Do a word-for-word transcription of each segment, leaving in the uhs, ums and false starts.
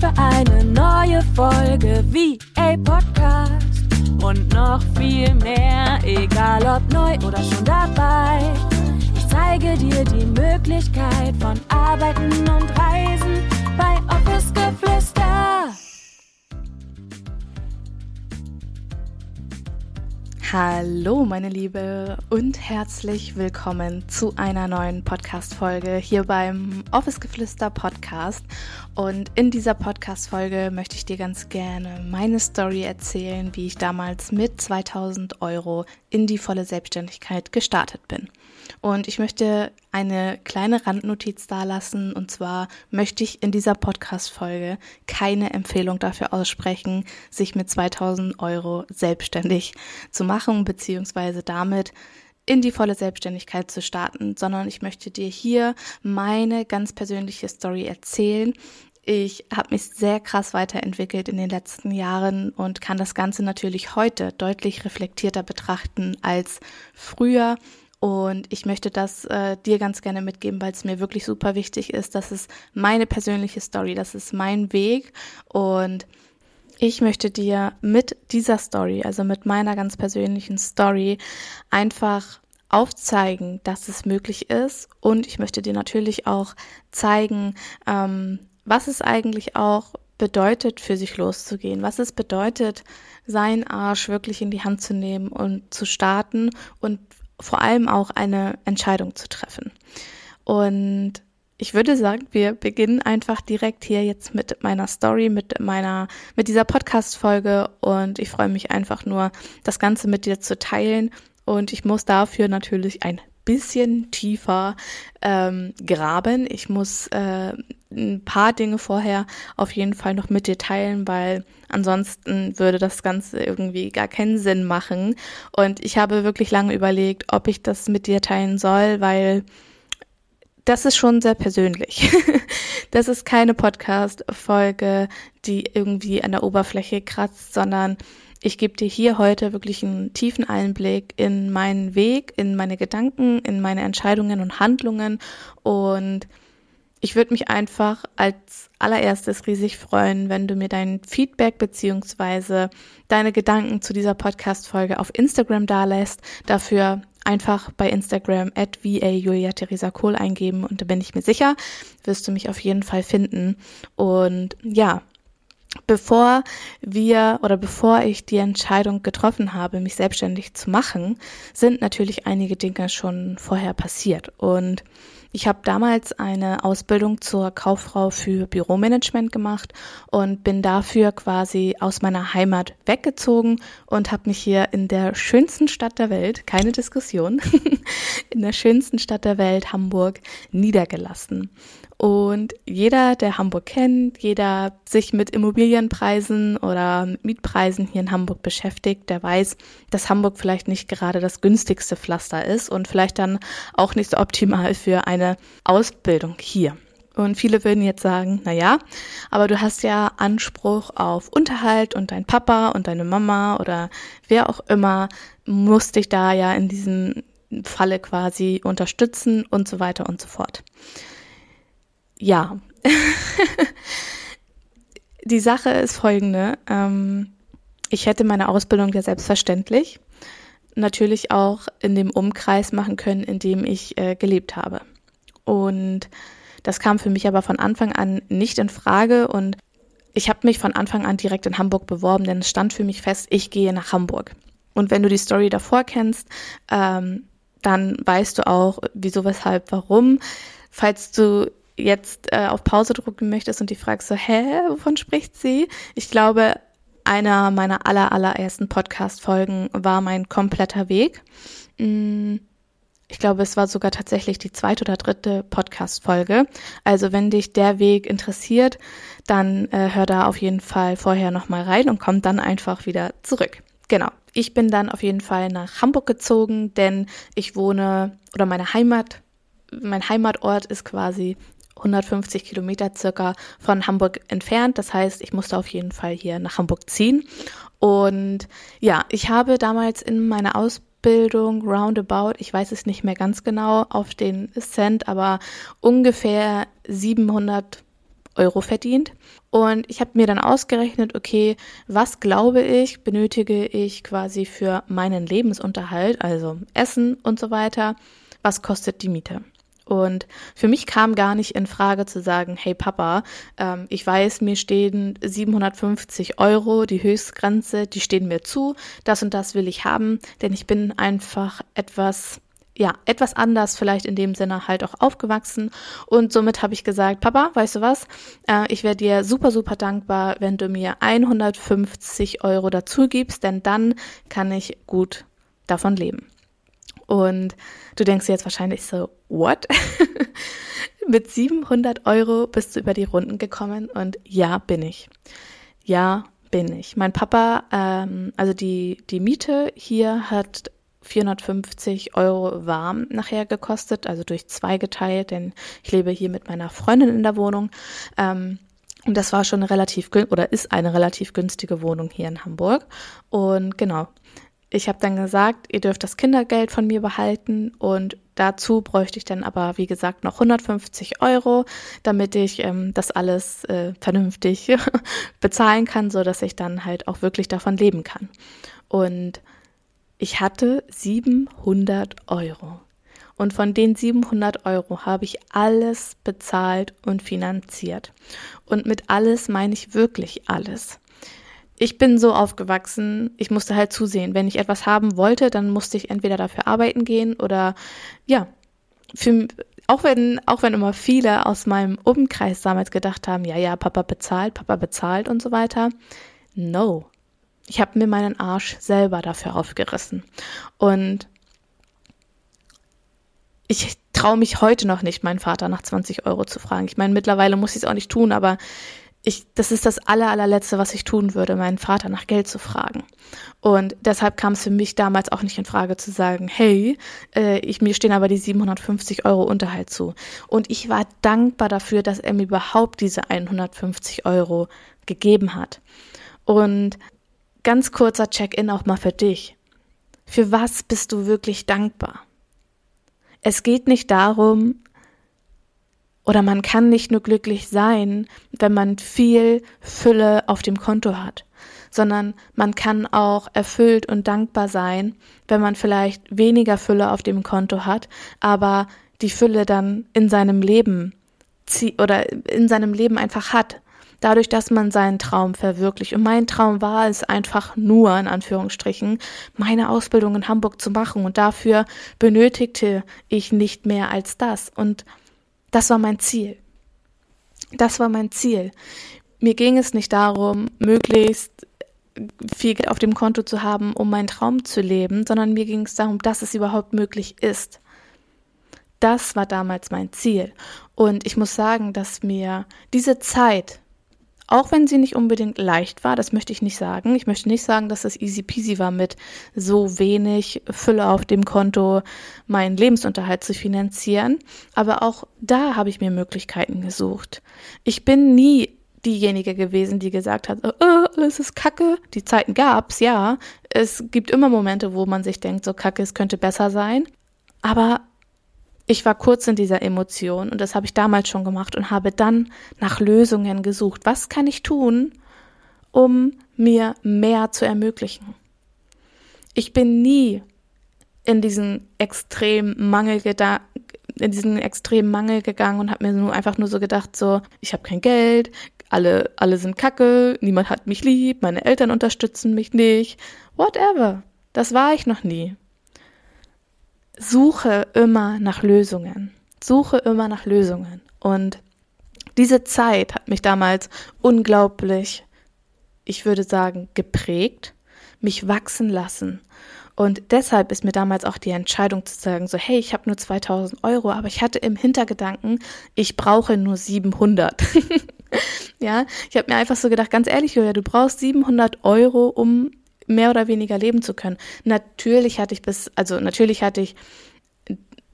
für eine neue Folge V A Podcast und noch viel mehr, egal ob neu oder schon dabei. Ich zeige dir die Möglichkeit von Arbeiten und Reisen bei Office Geflüster. Hallo meine Liebe und herzlich willkommen zu einer neuen Podcast-Folge hier beim Office Geflüster Podcast. Und in dieser Podcast-Folge möchte ich dir ganz gerne meine Story erzählen, wie ich damals mit zweitausend Euro in die volle Selbstständigkeit gestartet bin. Und ich möchte eine kleine Randnotiz dalassen, und zwar möchte ich in dieser Podcast-Folge keine Empfehlung dafür aussprechen, sich mit zweitausend Euro selbstständig zu machen, beziehungsweise damit in die volle Selbstständigkeit zu starten, sondern ich möchte dir hier meine ganz persönliche Story erzählen. Ich habe mich sehr krass weiterentwickelt in den letzten Jahren und kann das Ganze natürlich heute deutlich reflektierter betrachten als früher. Und ich möchte das äh, dir ganz gerne mitgeben, weil es mir wirklich super wichtig ist. Das ist meine persönliche Story, das ist mein Weg. Und ich möchte dir mit dieser Story, also mit meiner ganz persönlichen Story, einfach aufzeigen, dass es möglich ist. Und ich möchte dir natürlich auch zeigen, ähm, was es eigentlich auch bedeutet, für sich loszugehen, was es bedeutet, seinen Arsch wirklich in die Hand zu nehmen und zu starten und vor allem auch eine Entscheidung zu treffen. Und ich würde sagen, wir beginnen einfach direkt hier jetzt mit meiner Story, mit meiner, mit dieser Podcast-Folge, und ich freue mich einfach nur, das Ganze mit dir zu teilen, und ich muss dafür natürlich ein bisschen tiefer ähm, graben. Ich muss äh, ein paar Dinge vorher auf jeden Fall noch mit dir teilen, weil ansonsten würde das Ganze irgendwie gar keinen Sinn machen. Und ich habe wirklich lange überlegt, ob ich das mit dir teilen soll, weil das ist schon sehr persönlich. Das ist keine Podcast-Folge, die irgendwie an der Oberfläche kratzt, sondern ich gebe dir hier heute wirklich einen tiefen Einblick in meinen Weg, in meine Gedanken, in meine Entscheidungen und Handlungen, und ich würde mich einfach als allererstes riesig freuen, wenn du mir dein Feedback beziehungsweise deine Gedanken zu dieser Podcast-Folge auf Instagram dalässt. Dafür einfach bei Instagram at vajuliatheresakohl eingeben, und da bin ich mir sicher, wirst du mich auf jeden Fall finden. Und ja, Bevor wir oder bevor ich die Entscheidung getroffen habe, mich selbstständig zu machen, sind natürlich einige Dinge schon vorher passiert. Und ich habe damals eine Ausbildung zur Kauffrau für Büromanagement gemacht und bin dafür quasi aus meiner Heimat weggezogen und habe mich hier in der schönsten Stadt der Welt, keine Diskussion, in der schönsten Stadt der Welt, Hamburg, niedergelassen. Und jeder, der Hamburg kennt, jeder sich mit Immobilienpreisen oder mit Mietpreisen hier in Hamburg beschäftigt, der weiß, dass Hamburg vielleicht nicht gerade das günstigste Pflaster ist und vielleicht dann auch nicht so optimal für eine Ausbildung hier. Und viele würden jetzt sagen, naja, aber du hast ja Anspruch auf Unterhalt, und dein Papa und deine Mama oder wer auch immer muss dich da ja in diesem Falle quasi unterstützen und so weiter und so fort. Ja, die Sache ist folgende, ähm, ich hätte meine Ausbildung ja selbstverständlich natürlich auch in dem Umkreis machen können, in dem ich äh, gelebt habe, und das kam für mich aber von Anfang an nicht in Frage, und ich habe mich von Anfang an direkt in Hamburg beworben, denn es stand für mich fest, ich gehe nach Hamburg. Und wenn du die Story davor kennst, ähm, dann weißt du auch, wieso, weshalb, warum. Falls du jetzt äh, auf Pause drücken möchtest und die fragst so, hä, wovon spricht sie? Ich glaube, einer meiner aller, allerersten Podcast-Folgen war mein kompletter Weg. Ich glaube, es war sogar tatsächlich die zweite oder dritte Podcast-Folge. Also wenn dich der Weg interessiert, dann äh, hör da auf jeden Fall vorher nochmal rein und komm dann einfach wieder zurück. Genau. Ich bin dann auf jeden Fall nach Hamburg gezogen, denn ich wohne, oder meine Heimat, mein Heimatort ist quasi hundertfünfzig Kilometer circa von Hamburg entfernt. Das heißt, ich musste auf jeden Fall hier nach Hamburg ziehen. Und ja, ich habe damals in meiner Ausbildung roundabout, ich weiß es nicht mehr ganz genau auf den Cent, aber ungefähr 700 Euro verdient. Und ich habe mir dann ausgerechnet, okay, was glaube ich, benötige ich quasi für meinen Lebensunterhalt, also Essen und so weiter, was kostet die Miete? Und für mich kam gar nicht in Frage zu sagen, hey Papa, ähm, ich weiß, mir stehen siebenhundertfünfzig Euro, die Höchstgrenze, die stehen mir zu, das und das will ich haben, denn ich bin einfach etwas, ja, etwas anders vielleicht in dem Sinne halt auch aufgewachsen. Und somit habe ich gesagt, Papa, weißt du was, äh, ich wäre dir super, super dankbar, wenn du mir hundertfünfzig Euro dazu gibst, denn dann kann ich gut davon leben. Und du denkst dir jetzt wahrscheinlich so, what? Mit siebenhundert Euro bist du über die Runden gekommen und ja, bin ich. Ja, bin ich. Mein Papa, ähm, also die, die Miete hier hat vierhundertfünfzig Euro warm nachher gekostet, also durch zwei geteilt, denn ich lebe hier mit meiner Freundin in der Wohnung. Ähm, und das war schon relativ, oder ist eine relativ günstige Wohnung hier in Hamburg. Und genau. Ich habe dann gesagt, ihr dürft das Kindergeld von mir behalten und dazu bräuchte ich dann aber, wie gesagt, noch hundertfünfzig Euro, damit ich ähm, das alles äh, vernünftig bezahlen kann, so dass ich dann halt auch wirklich davon leben kann. Und ich hatte siebenhundert Euro. Und von den siebenhundert Euro habe ich alles bezahlt und finanziert. Und mit alles meine ich wirklich alles. Ich bin so aufgewachsen, ich musste halt zusehen. Wenn ich etwas haben wollte, dann musste ich entweder dafür arbeiten gehen oder, ja, für, auch wenn, auch wenn immer viele aus meinem Umkreis damals gedacht haben, ja, ja, Papa bezahlt, Papa bezahlt und so weiter. No, ich habe mir meinen Arsch selber dafür aufgerissen. Und ich traue mich heute noch nicht, meinen Vater nach zwanzig Euro zu fragen. Ich meine, mittlerweile muss ich es auch nicht tun, aber Ich, das ist das aller, allerletzte, was ich tun würde, meinen Vater nach Geld zu fragen. Und deshalb kam es für mich damals auch nicht in Frage zu sagen, hey, äh, ich, mir stehen aber die siebenhundertfünfzig Euro Unterhalt zu. Und ich war dankbar dafür, dass er mir überhaupt diese hundertfünfzig Euro gegeben hat. Und ganz kurzer Check-in auch mal für dich. Für was bist du wirklich dankbar? Es geht nicht darum, oder man kann nicht nur glücklich sein, wenn man viel Fülle auf dem Konto hat, sondern man kann auch erfüllt und dankbar sein, wenn man vielleicht weniger Fülle auf dem Konto hat, aber die Fülle dann in seinem Leben zie- oder in seinem Leben einfach hat, dadurch, dass man seinen Traum verwirklicht. Und mein Traum war es einfach nur, in Anführungsstrichen, meine Ausbildung in Hamburg zu machen und dafür benötigte ich nicht mehr als das und Das war mein Ziel. Das war mein Ziel. Mir ging es nicht darum, möglichst viel Geld auf dem Konto zu haben, um meinen Traum zu leben, sondern mir ging es darum, dass es überhaupt möglich ist. Das war damals mein Ziel. Und ich muss sagen, dass mir diese Zeit, auch wenn sie nicht unbedingt leicht war, das möchte ich nicht sagen. Ich möchte nicht sagen, dass es easy peasy war, mit so wenig Fülle auf dem Konto meinen Lebensunterhalt zu finanzieren. Aber auch da habe ich mir Möglichkeiten gesucht. Ich bin nie diejenige gewesen, die gesagt hat, oh, alles ist kacke. Die Zeiten gab's, ja. Es gibt immer Momente, wo man sich denkt, so kacke, es könnte besser sein. Aber ich war kurz in dieser Emotion und das habe ich damals schon gemacht und habe dann nach Lösungen gesucht. Was kann ich tun, um mir mehr zu ermöglichen? Ich bin nie in diesen extremen Mangel, geda- in diesen extremen Mangel gegangen und habe mir nur, einfach nur so gedacht, so, ich habe kein Geld, alle, alle sind kacke, niemand hat mich lieb, meine Eltern unterstützen mich nicht, whatever. Das war ich noch nie. Suche immer nach Lösungen, suche immer nach Lösungen und diese Zeit hat mich damals unglaublich, ich würde sagen, geprägt, mich wachsen lassen und deshalb ist mir damals auch die Entscheidung zu sagen, so hey, ich habe nur zweitausend Euro, aber ich hatte im Hintergedanken, ich brauche nur siebenhundert. Ja, ich habe mir einfach so gedacht, ganz ehrlich, Julia, du brauchst siebenhundert Euro, um mehr oder weniger leben zu können. Natürlich hatte ich bis, also natürlich hatte ich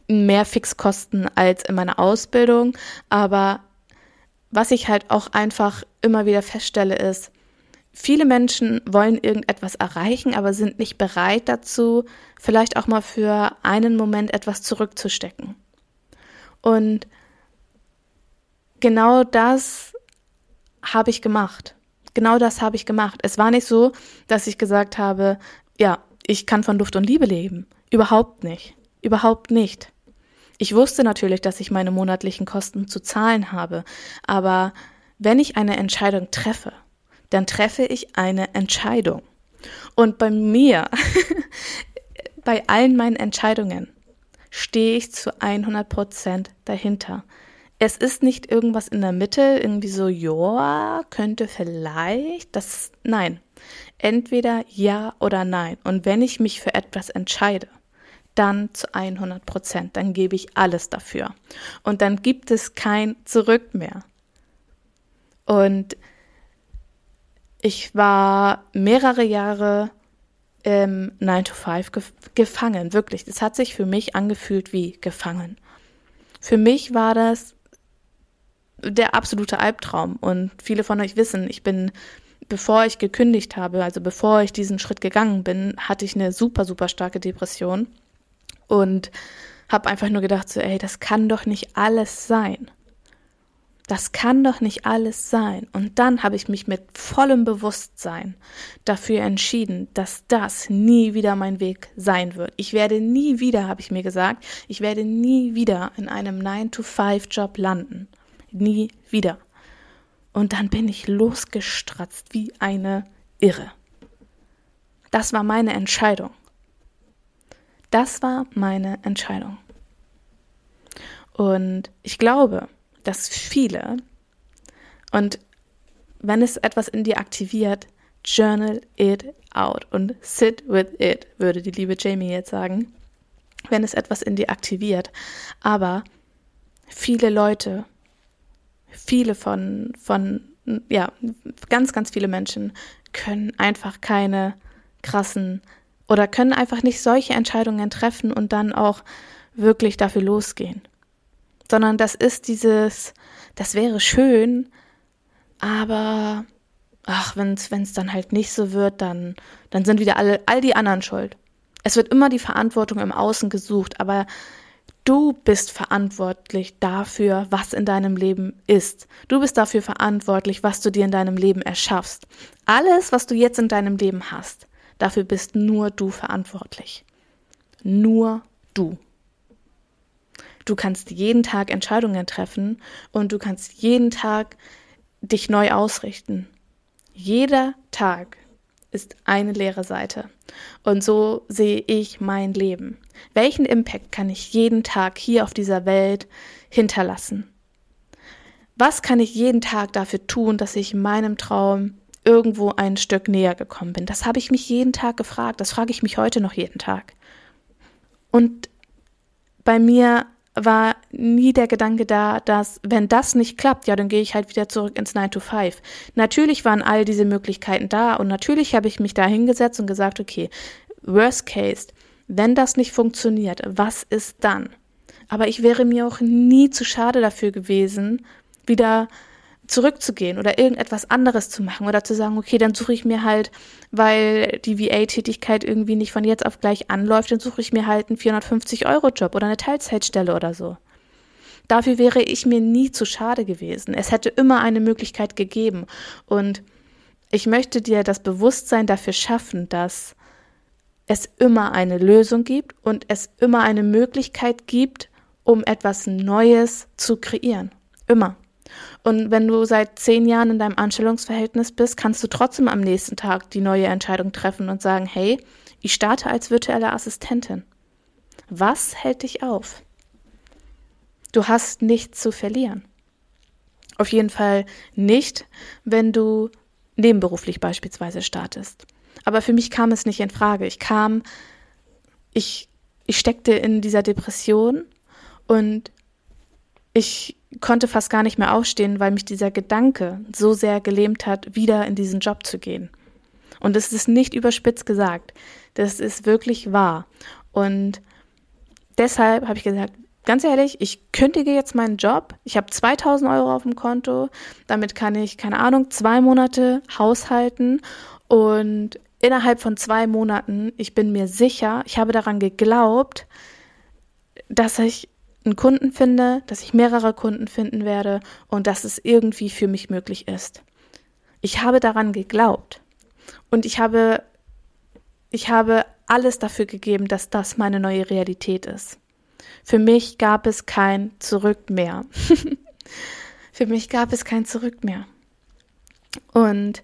mehr Fixkosten als in meiner Ausbildung, aber was ich halt auch einfach immer wieder feststelle ist, viele Menschen wollen irgendetwas erreichen, aber sind nicht bereit dazu, vielleicht auch mal für einen Moment etwas zurückzustecken. Und genau das habe ich gemacht. Genau das habe ich gemacht. Es war nicht so, dass ich gesagt habe, ja, ich kann von Luft und Liebe leben. Überhaupt nicht. Überhaupt nicht. Ich wusste natürlich, dass ich meine monatlichen Kosten zu zahlen habe, aber wenn ich eine Entscheidung treffe, dann treffe ich eine Entscheidung. Und bei mir, bei allen meinen Entscheidungen, stehe ich zu hundert Prozent dahinter. Es ist nicht irgendwas in der Mitte, irgendwie so, ja, könnte vielleicht, das, nein. Entweder ja oder nein. Und wenn ich mich für etwas entscheide, dann zu hundert Prozent, dann gebe ich alles dafür. Und dann gibt es kein Zurück mehr. Und ich war mehrere Jahre im nine to five gef- gefangen, wirklich. Das hat sich für mich angefühlt wie gefangen. Für mich war das der absolute Albtraum. Und viele von euch wissen, ich bin, bevor ich gekündigt habe, also bevor ich diesen Schritt gegangen bin, hatte ich eine super, super starke Depression und habe einfach nur gedacht, so, ey, das kann doch nicht alles sein. Das kann doch nicht alles sein. Und dann habe ich mich mit vollem Bewusstsein dafür entschieden, dass das nie wieder mein Weg sein wird. Ich werde nie wieder, habe ich mir gesagt, ich werde nie wieder in einem nine to five Job landen. Nie wieder. Und dann bin ich losgestratzt wie eine Irre. Das war meine Entscheidung. Das war meine Entscheidung. Und ich glaube, dass viele, und wenn es etwas in dir aktiviert, journal it out und sit with it, würde die liebe Jamie jetzt sagen, wenn es etwas in dir aktiviert, aber viele Leute, viele von, von, ja, ganz, ganz viele Menschen können einfach keine krassen oder können einfach nicht solche Entscheidungen treffen und dann auch wirklich dafür losgehen. Sondern das ist dieses, das wäre schön, aber ach, wenn es dann halt nicht so wird, dann, dann sind wieder alle, all die anderen schuld. Es wird immer die Verantwortung im Außen gesucht, aber du bist verantwortlich dafür, was in deinem Leben ist. Du bist dafür verantwortlich, was du dir in deinem Leben erschaffst. Alles, was du jetzt in deinem Leben hast, dafür bist nur du verantwortlich. Nur du. Du kannst jeden Tag Entscheidungen treffen und du kannst jeden Tag dich neu ausrichten. Jeder Tag ist eine leere Seite. Und so sehe ich mein Leben. Welchen Impact kann ich jeden Tag hier auf dieser Welt hinterlassen? Was kann ich jeden Tag dafür tun, dass ich meinem Traum irgendwo ein Stück näher gekommen bin? Das habe ich mich jeden Tag gefragt. Das frage ich mich heute noch jeden Tag. Und bei mir war nie der Gedanke da, dass, wenn das nicht klappt, ja, dann gehe ich halt wieder zurück ins nine to five. Natürlich waren all diese Möglichkeiten da und natürlich habe ich mich da hingesetzt und gesagt, okay, worst case, wenn das nicht funktioniert, was ist dann? Aber ich wäre mir auch nie zu schade dafür gewesen, wieder zurückzugehen oder irgendetwas anderes zu machen oder zu sagen, okay, dann suche ich mir halt, weil die V A-Tätigkeit irgendwie nicht von jetzt auf gleich anläuft, dann suche ich mir halt einen vierhundertfünfzig Euro Job oder eine Teilzeitstelle oder so. Dafür wäre ich mir nie zu schade gewesen. Es hätte immer eine Möglichkeit gegeben. Und ich möchte dir das Bewusstsein dafür schaffen, dass es immer eine Lösung gibt und es immer eine Möglichkeit gibt, um etwas Neues zu kreieren. Immer. Und wenn du seit zehn Jahren in deinem Anstellungsverhältnis bist, kannst du trotzdem am nächsten Tag die neue Entscheidung treffen und sagen, hey, ich starte als virtuelle Assistentin. Was hält dich auf? Du hast nichts zu verlieren. Auf jeden Fall nicht, wenn du nebenberuflich beispielsweise startest. Aber für mich kam es nicht in Frage. Ich kam, ich, ich steckte in dieser Depression und ich konnte fast gar nicht mehr aufstehen, weil mich dieser Gedanke so sehr gelähmt hat, wieder in diesen Job zu gehen. Und das ist nicht überspitzt gesagt. Das ist wirklich wahr. Und deshalb habe ich gesagt, ganz ehrlich, ich kündige jetzt meinen Job. Ich habe zweitausend Euro auf dem Konto. Damit kann ich, keine Ahnung, zwei Monate haushalten. Und innerhalb von zwei Monaten, ich bin mir sicher, ich habe daran geglaubt, dass ich einen Kunden finde, dass ich mehrere Kunden finden werde und dass es irgendwie für mich möglich ist. Ich habe daran geglaubt und ich habe, ich habe alles dafür gegeben, dass das meine neue Realität ist. Für mich gab es kein Zurück mehr. Für mich gab es kein Zurück mehr. Und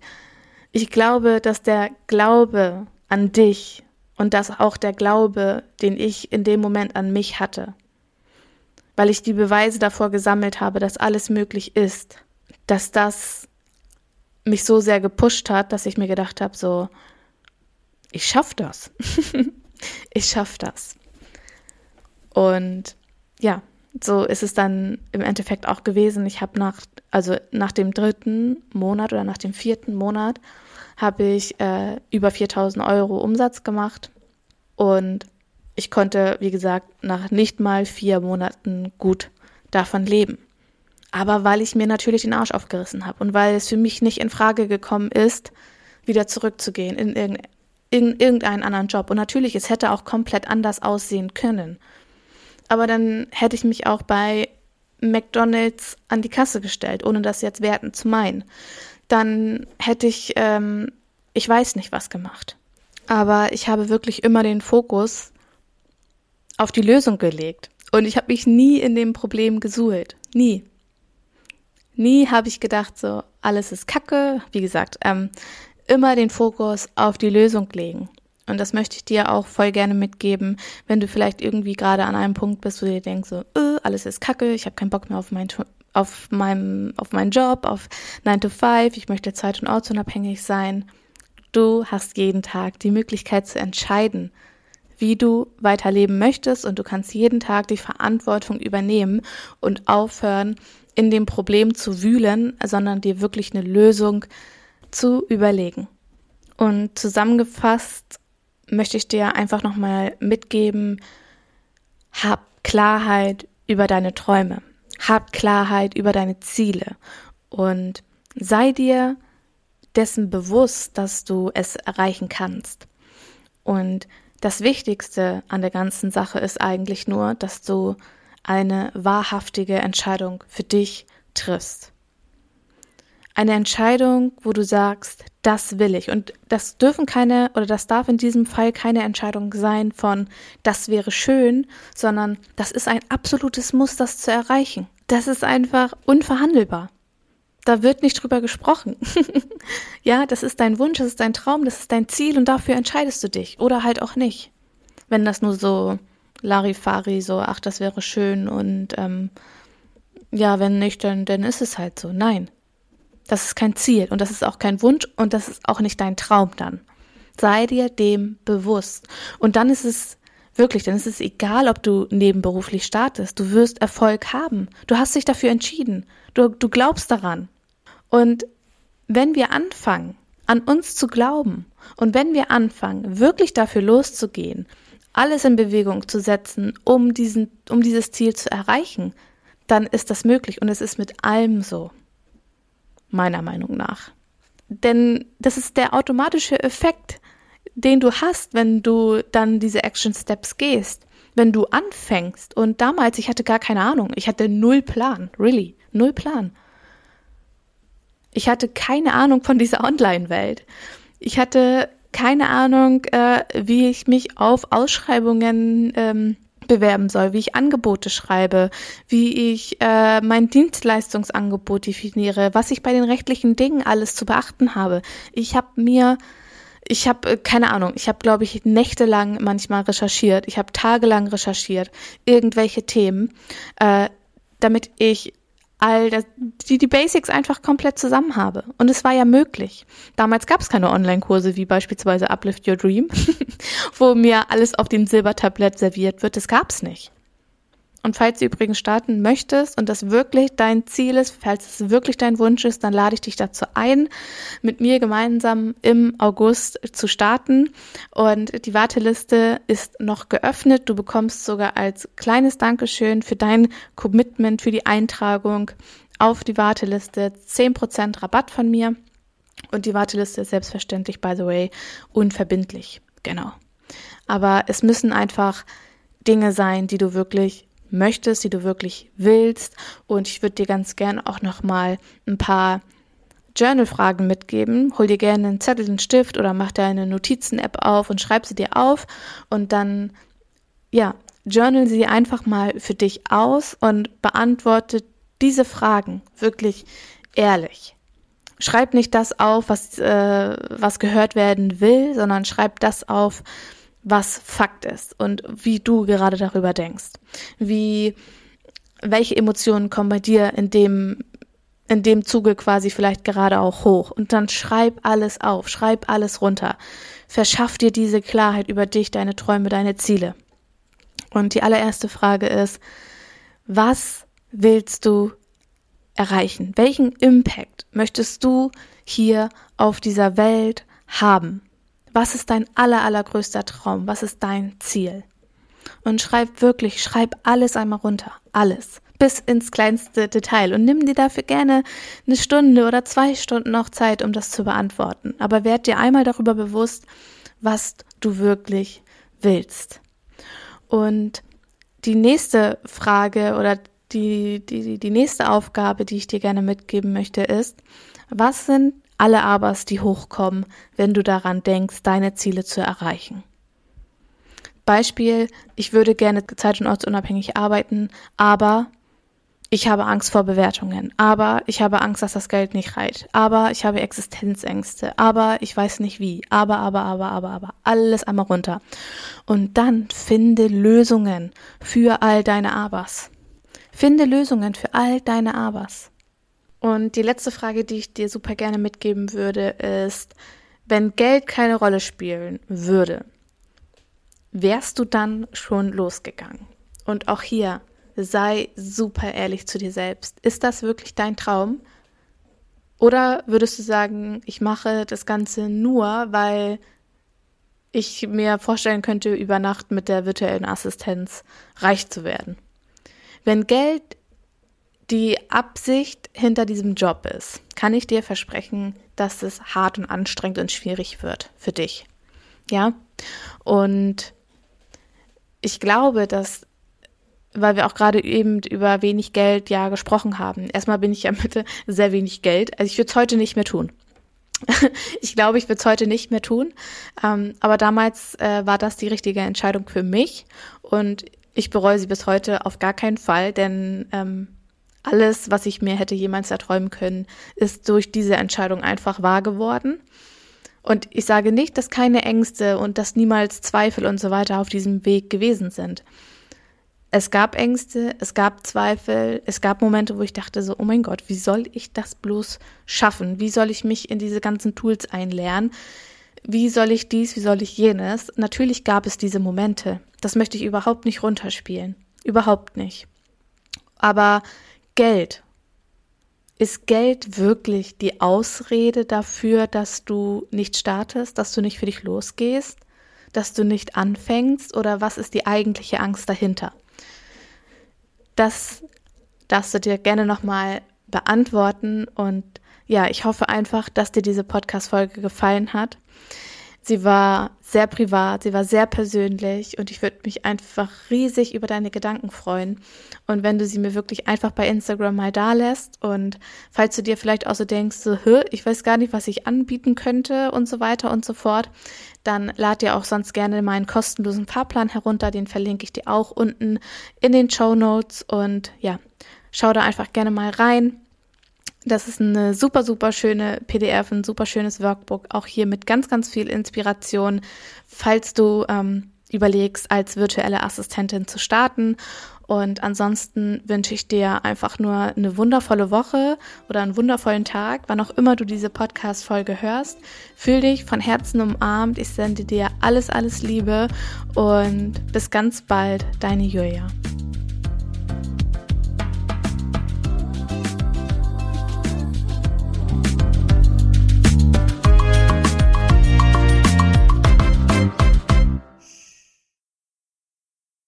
ich glaube, dass der Glaube an dich und dass auch der Glaube, den ich in dem Moment an mich hatte, weil ich die Beweise davor gesammelt habe, dass alles möglich ist, dass das mich so sehr gepusht hat, dass ich mir gedacht habe, so, ich schaff das. Ich schaff das. Und ja, so ist es dann im Endeffekt auch gewesen. Ich habe nach, also nach dem dritten Monat oder nach dem vierten Monat habe ich äh, über viertausend Euro Umsatz gemacht und ich konnte, wie gesagt, nach nicht mal vier Monaten gut davon leben. Aber weil ich mir natürlich den Arsch aufgerissen habe und weil es für mich nicht in Frage gekommen ist, wieder zurückzugehen in, irg- in irgendeinen anderen Job. Und natürlich, es hätte auch komplett anders aussehen können. Aber dann hätte ich mich auch bei McDonald's an die Kasse gestellt, ohne das jetzt wertend zu meinen. Dann hätte ich, ähm, ich weiß nicht was gemacht. Aber ich habe wirklich immer den Fokus auf die Lösung gelegt. Und ich habe mich nie in dem Problem gesuhlt. Nie. Nie habe ich gedacht, so, alles ist Kacke. Wie gesagt, ähm, immer den Fokus auf die Lösung legen. Und das möchte ich dir auch voll gerne mitgeben, wenn du vielleicht irgendwie gerade an einem Punkt bist, wo du dir denkst, so, äh, alles ist Kacke, ich habe keinen Bock mehr auf, mein, auf, meinem, auf meinen Job, auf nine to five, ich möchte zeit- und ortsunabhängig sein. Du hast jeden Tag die Möglichkeit zu entscheiden, wie du weiterleben möchtest, und du kannst jeden Tag die Verantwortung übernehmen und aufhören, in dem Problem zu wühlen, sondern dir wirklich eine Lösung zu überlegen. Und zusammengefasst möchte ich dir einfach nochmal mitgeben, hab Klarheit über deine Träume, hab Klarheit über deine Ziele und sei dir dessen bewusst, dass du es erreichen kannst. Und das Wichtigste an der ganzen Sache ist eigentlich nur, dass du eine wahrhaftige Entscheidung für dich triffst. Eine Entscheidung, wo du sagst, das will ich. Und das dürfen keine, oder das darf in diesem Fall keine Entscheidung sein von, das wäre schön, sondern das ist ein absolutes Muss, das zu erreichen. Das ist einfach unverhandelbar. Da wird nicht drüber gesprochen. Ja, das ist dein Wunsch, das ist dein Traum, das ist dein Ziel und dafür entscheidest du dich. Oder halt auch nicht. Wenn das nur so Larifari, so, ach, das wäre schön und ähm, ja, wenn nicht, dann, dann ist es halt so. Nein. Das ist kein Ziel und das ist auch kein Wunsch und das ist auch nicht dein Traum dann. Sei dir dem bewusst. Und dann ist es wirklich, dann ist es egal, ob du nebenberuflich startest. Du wirst Erfolg haben. Du hast dich dafür entschieden. Du, du glaubst daran. Und wenn wir anfangen, an uns zu glauben und wenn wir anfangen, wirklich dafür loszugehen, alles in Bewegung zu setzen, um diesen, um dieses Ziel zu erreichen, dann ist das möglich und es ist mit allem so. Meiner Meinung nach. Denn das ist der automatische Effekt, den du hast, wenn du dann diese Action Steps gehst. Wenn du anfängst, und damals, ich hatte gar keine Ahnung, ich hatte null Plan, really, null Plan. Ich hatte keine Ahnung von dieser Online-Welt. Ich hatte keine Ahnung, äh, wie ich mich auf Ausschreibungen ähm, bewerben soll, wie ich Angebote schreibe, wie ich äh, mein Dienstleistungsangebot definiere, was ich bei den rechtlichen Dingen alles zu beachten habe. Ich habe mir, ich habe, keine Ahnung, ich habe, glaube ich, nächtelang manchmal recherchiert, ich habe tagelang recherchiert, irgendwelche Themen, äh, damit ich all das, die, die Basics einfach komplett zusammen habe. Und es war ja möglich. Damals gab es keine Online-Kurse wie beispielsweise Uplift Your Dream, wo mir alles auf dem Silbertablett serviert wird. Das gab es nicht. Und falls du übrigens starten möchtest und das wirklich dein Ziel ist, falls es wirklich dein Wunsch ist, dann lade ich dich dazu ein, mit mir gemeinsam im August zu starten. Und die Warteliste ist noch geöffnet. Du bekommst sogar als kleines Dankeschön für dein Commitment, für die Eintragung auf die Warteliste zehn Prozent Rabatt von mir. Und die Warteliste ist selbstverständlich, by the way, unverbindlich. Genau. Aber es müssen einfach Dinge sein, die du wirklich möchtest, die du wirklich willst, und ich würde dir ganz gern auch nochmal ein paar Journal-Fragen mitgeben. Hol dir gerne einen Zettel, einen Stift oder mach deine Notizen-App auf und schreib sie dir auf und dann, ja, journal sie einfach mal für dich aus und beantworte diese Fragen wirklich ehrlich. Schreib nicht das auf, was, äh, was gehört werden will, sondern schreib das auf, was Fakt ist und wie du gerade darüber denkst. Wie, welche Emotionen kommen bei dir in dem, in dem Zuge quasi vielleicht gerade auch hoch? Und dann schreib alles auf, schreib alles runter. Verschaff dir diese Klarheit über dich, deine Träume, deine Ziele. Und die allererste Frage ist, was willst du erreichen? Welchen Impact möchtest du hier auf dieser Welt haben? Was ist dein aller, allergrößter Traum? Was ist dein Ziel? Und schreib wirklich, schreib alles einmal runter, alles, bis ins kleinste Detail. Und nimm dir dafür gerne eine Stunde oder zwei Stunden noch Zeit, um das zu beantworten. Aber werd dir einmal darüber bewusst, was du wirklich willst. Und die nächste Frage oder die, die, die nächste Aufgabe, die ich dir gerne mitgeben möchte, ist, was sind alle Abers, die hochkommen, wenn du daran denkst, deine Ziele zu erreichen? Beispiel, ich würde gerne zeit- und ortsunabhängig arbeiten, aber ich habe Angst vor Bewertungen, aber ich habe Angst, dass das Geld nicht reicht, aber ich habe Existenzängste, aber ich weiß nicht wie, aber, aber, aber, aber, aber, alles einmal runter. Und dann finde Lösungen für all deine Abers. Finde Lösungen für all deine Abers. Und die letzte Frage, die ich dir super gerne mitgeben würde, ist, wenn Geld keine Rolle spielen würde, wärst du dann schon losgegangen? Und auch hier, sei super ehrlich zu dir selbst. Ist das wirklich dein Traum? Oder würdest du sagen, ich mache das Ganze nur, weil ich mir vorstellen könnte, über Nacht mit der virtuellen Assistenz reich zu werden? Wenn Geld die Absicht hinter diesem Job ist, kann ich dir versprechen, dass es hart und anstrengend und schwierig wird für dich. Ja? Und ich glaube, dass weil wir auch gerade eben über wenig Geld ja gesprochen haben. Erstmal bin ich ja mit sehr wenig Geld. Also ich würde es heute nicht mehr tun. Ich glaube, ich würde es heute nicht mehr tun. Aber damals war das die richtige Entscheidung für mich. Und ich bereue sie bis heute auf gar keinen Fall. Denn alles, was ich mir hätte jemals erträumen können, ist durch diese Entscheidung einfach wahr geworden. Und ich sage nicht, dass keine Ängste und dass niemals Zweifel und so weiter auf diesem Weg gewesen sind. Es gab Ängste, es gab Zweifel, es gab Momente, wo ich dachte so, oh mein Gott, wie soll ich das bloß schaffen? Wie soll ich mich in diese ganzen Tools einlernen? Wie soll ich dies, wie soll ich jenes? Natürlich gab es diese Momente. Das möchte ich überhaupt nicht runterspielen. Überhaupt nicht. Aber Geld. Ist Geld wirklich die Ausrede dafür, dass du nicht startest, dass du nicht für dich losgehst, dass du nicht anfängst? Oder was ist die eigentliche Angst dahinter? Das darfst du dir gerne nochmal beantworten und ja, ich hoffe einfach, dass dir diese Podcast-Folge gefallen hat. Sie war sehr privat, sie war sehr persönlich und ich würde mich einfach riesig über deine Gedanken freuen. Und wenn du sie mir wirklich einfach bei Instagram mal da lässt und falls du dir vielleicht auch so denkst, so, ich weiß gar nicht, was ich anbieten könnte und so weiter und so fort, dann lad dir auch sonst gerne meinen kostenlosen Fahrplan herunter, den verlinke ich dir auch unten in den Shownotes und ja, schau da einfach gerne mal rein. Das ist eine super, super schöne P D F, ein super schönes Workbook, auch hier mit ganz, ganz viel Inspiration, falls du ähm, überlegst, als virtuelle Assistentin zu starten. Und ansonsten wünsche ich dir einfach nur eine wundervolle Woche oder einen wundervollen Tag, wann auch immer du diese Podcast-Folge hörst. Fühl dich von Herzen umarmt. Ich sende dir alles, alles Liebe und bis ganz bald, deine Julia.